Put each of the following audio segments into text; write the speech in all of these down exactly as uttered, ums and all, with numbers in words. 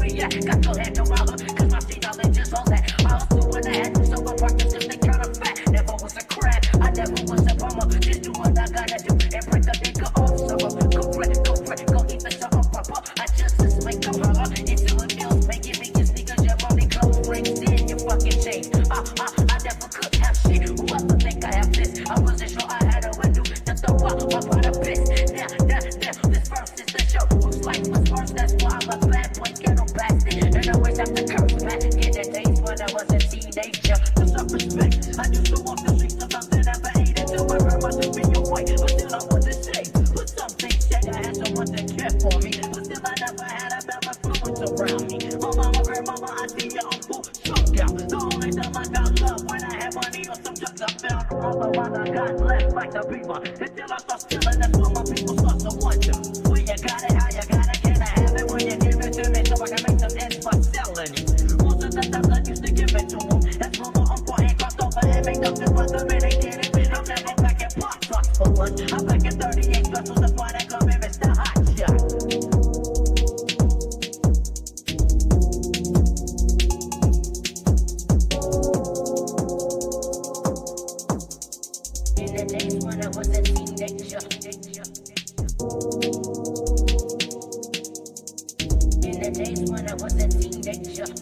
career. Got your head no other, cause my seat knowledge is all that. I was two and a half, so I practice if they kind of fat. Never was a crab, I never was a bummer. Just do what I gotta do and break the nigga off summer. Go bread, go bread, go eat the something proper. I just just make them holler. It's doing meals, making me just niggas your money clothes, rings in your fucking chains. Uh, uh, I never could have shit. Whoever think I have this, I wasn't sure I had a window to throw up about a piss. Now, now, now, this verse is the show. Whose life was worse? That's why I'm a bad boy, ghetto bastard. And I always have to curse back in the days when I was a teenager. For some respect, I used to walk the streets of something I hated. To where I must have been your boy, but still I wasn't safe. But something said I had someone that cared for me. But still I never had a bad influence around me. My mama, grandmama, auntie, your uncle, shook out. The only time I got love when I had money or some drugs I found. All the while I got left like the beaver. Until I start stealing, that's when my people start to wonder. Where you got it, how you got it, can I have it? When you give it to me so I can make some ends by selling it. Most of the times I used to give it to them. That's when my uncle ain't crossed over and make up this brother and they did it. I'm never back in pot trucks for lunch. I'm back in thirty-eight specials, that's why they come in, Mister Hot Shot. When I was a teenager, in the days when I was a teenager, and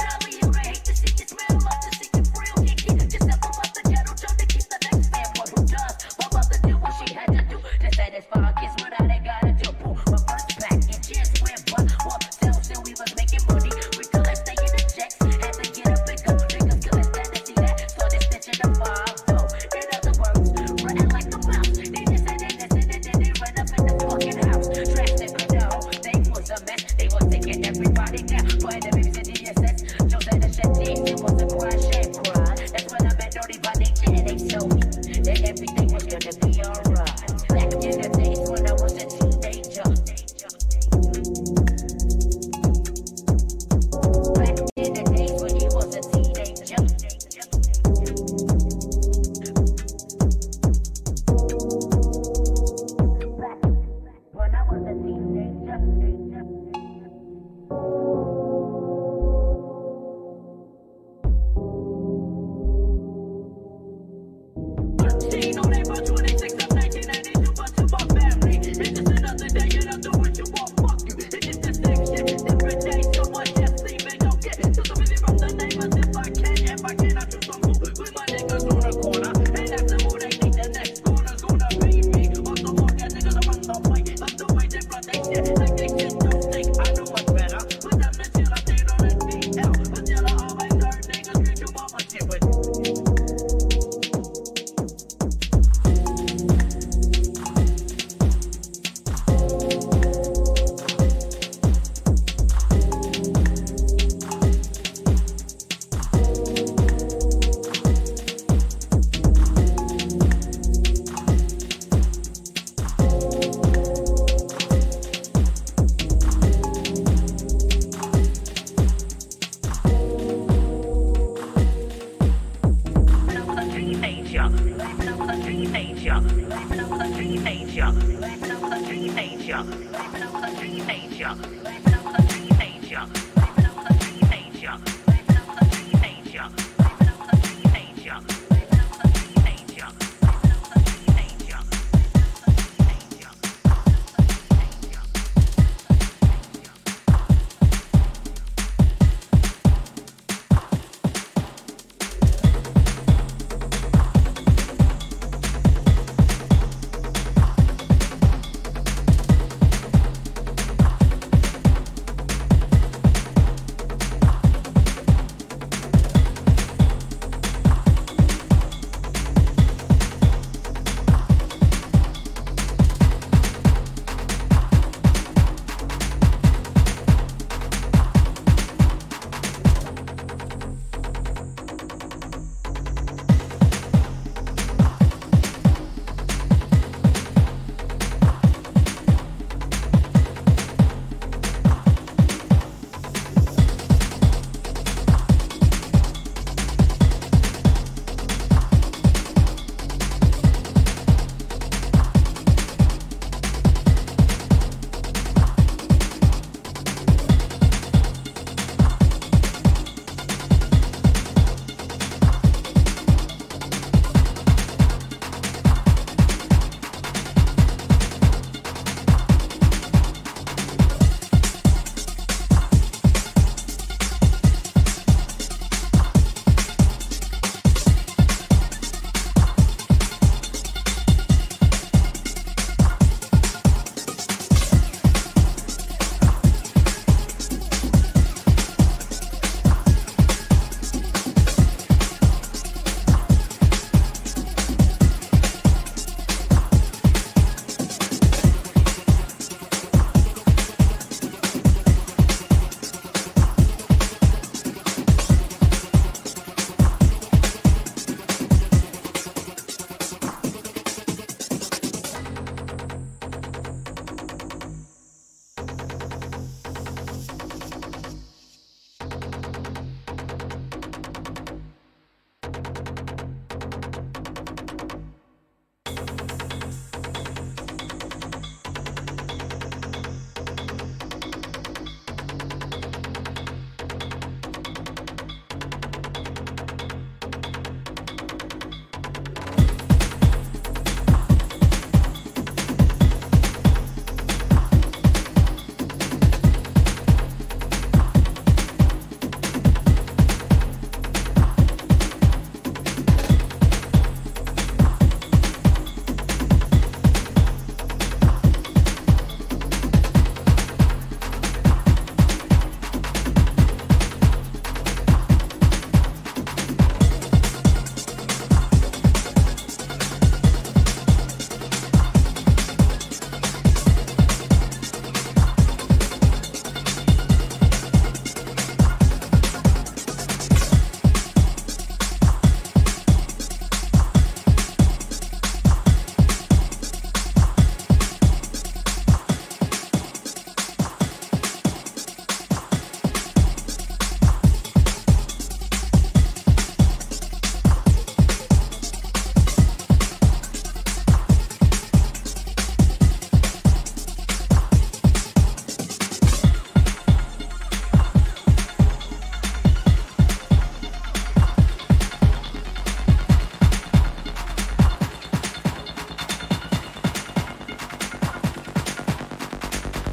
I mean, you can hate the secret smell, love the secret real kicking. Just step about the ghetto joke to keep the next man what who does. My mother did what she had to do to satisfy her kids without they gotta do. Boom, my first back in chairs where but what still still we was making money. We couldn't stay in the checks, had to get up and go.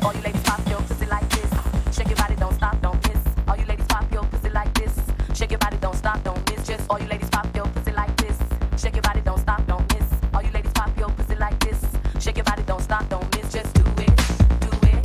All you ladies pop your pussy like this. Shake your body, don't stop, don't miss. All you ladies pop your pussy like this. Shake your body, don't stop, don't miss. Just all you ladies pop your pussy like this. Shake your body, don't stop, don't miss. All you ladies pop your pussy like this. Shake your body, don't stop, don't miss. Just do it. Do it.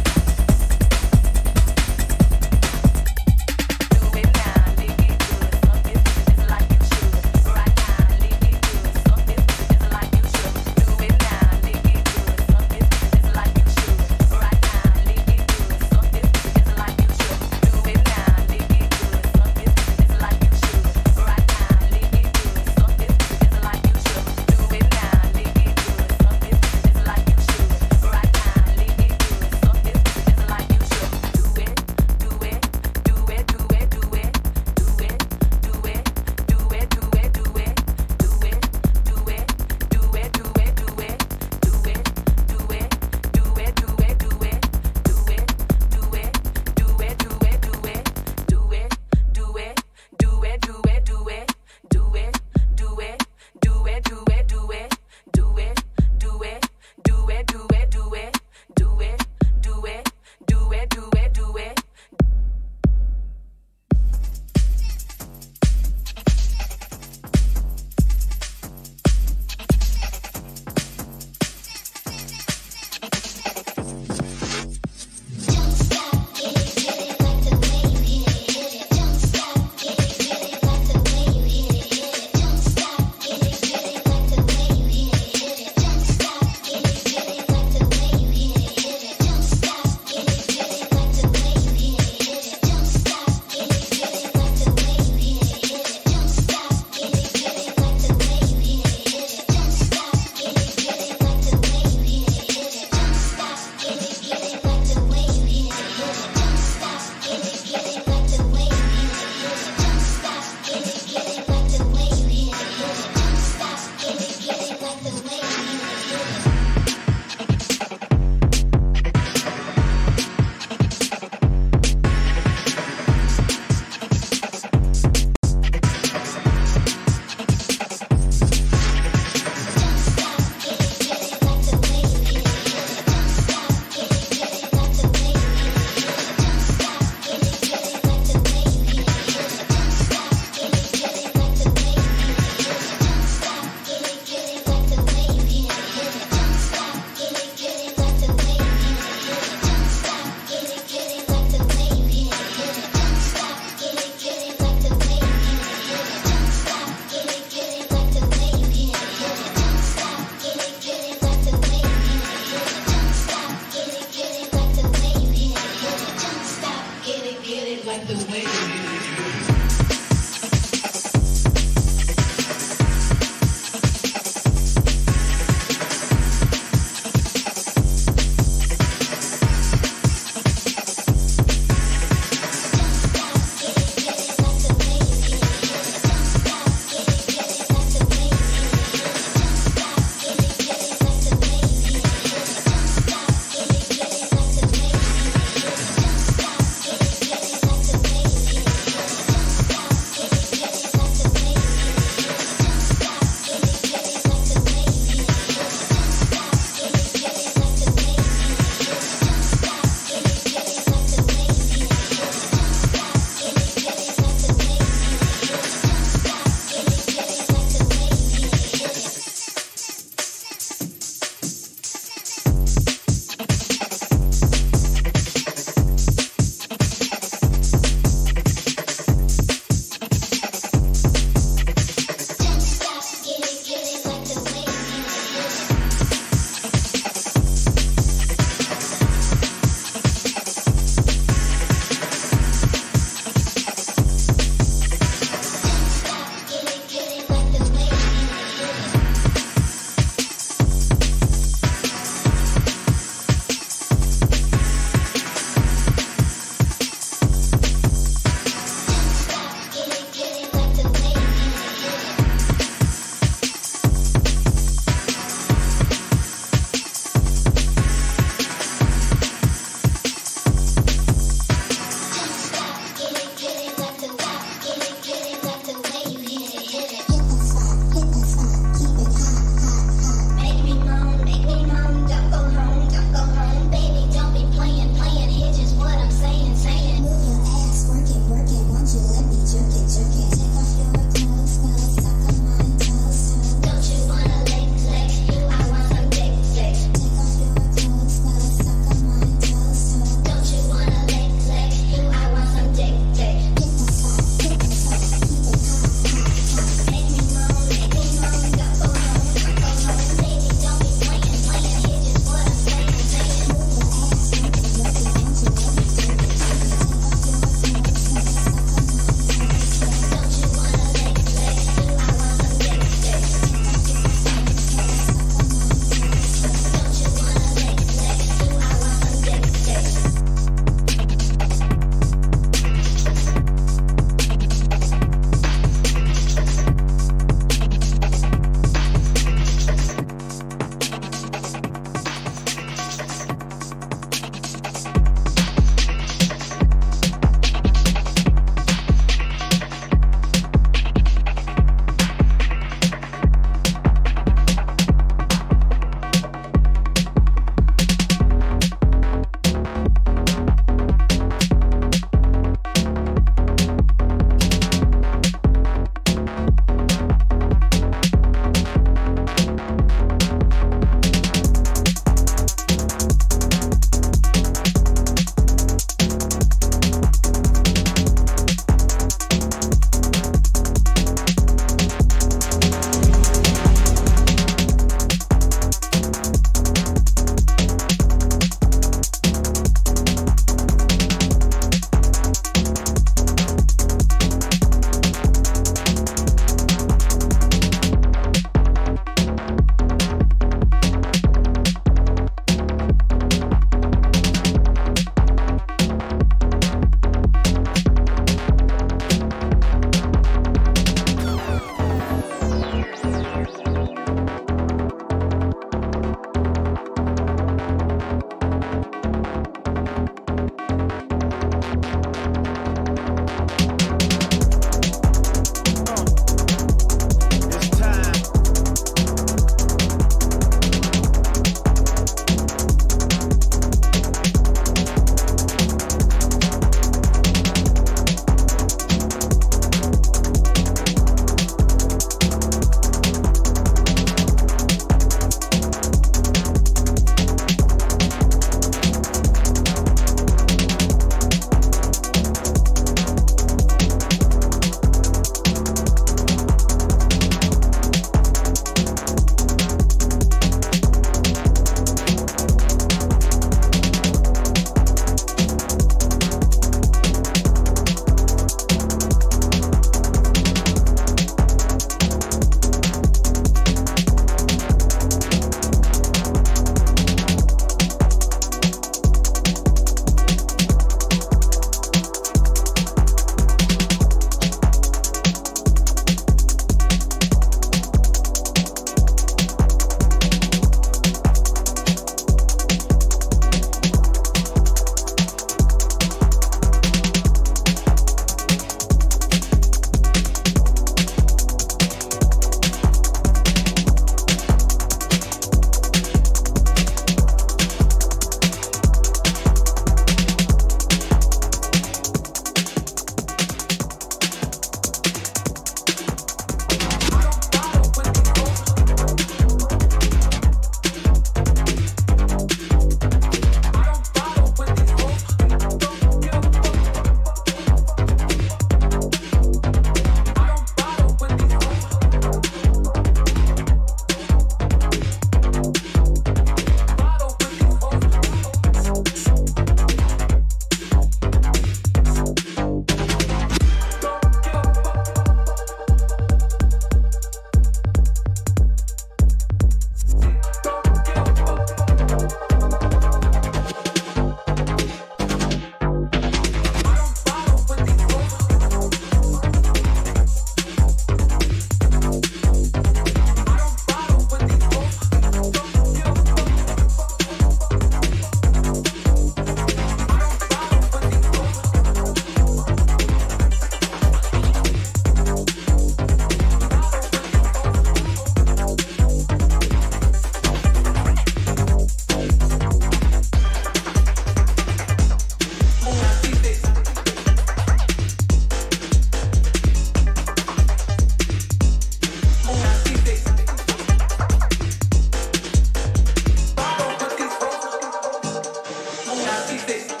She said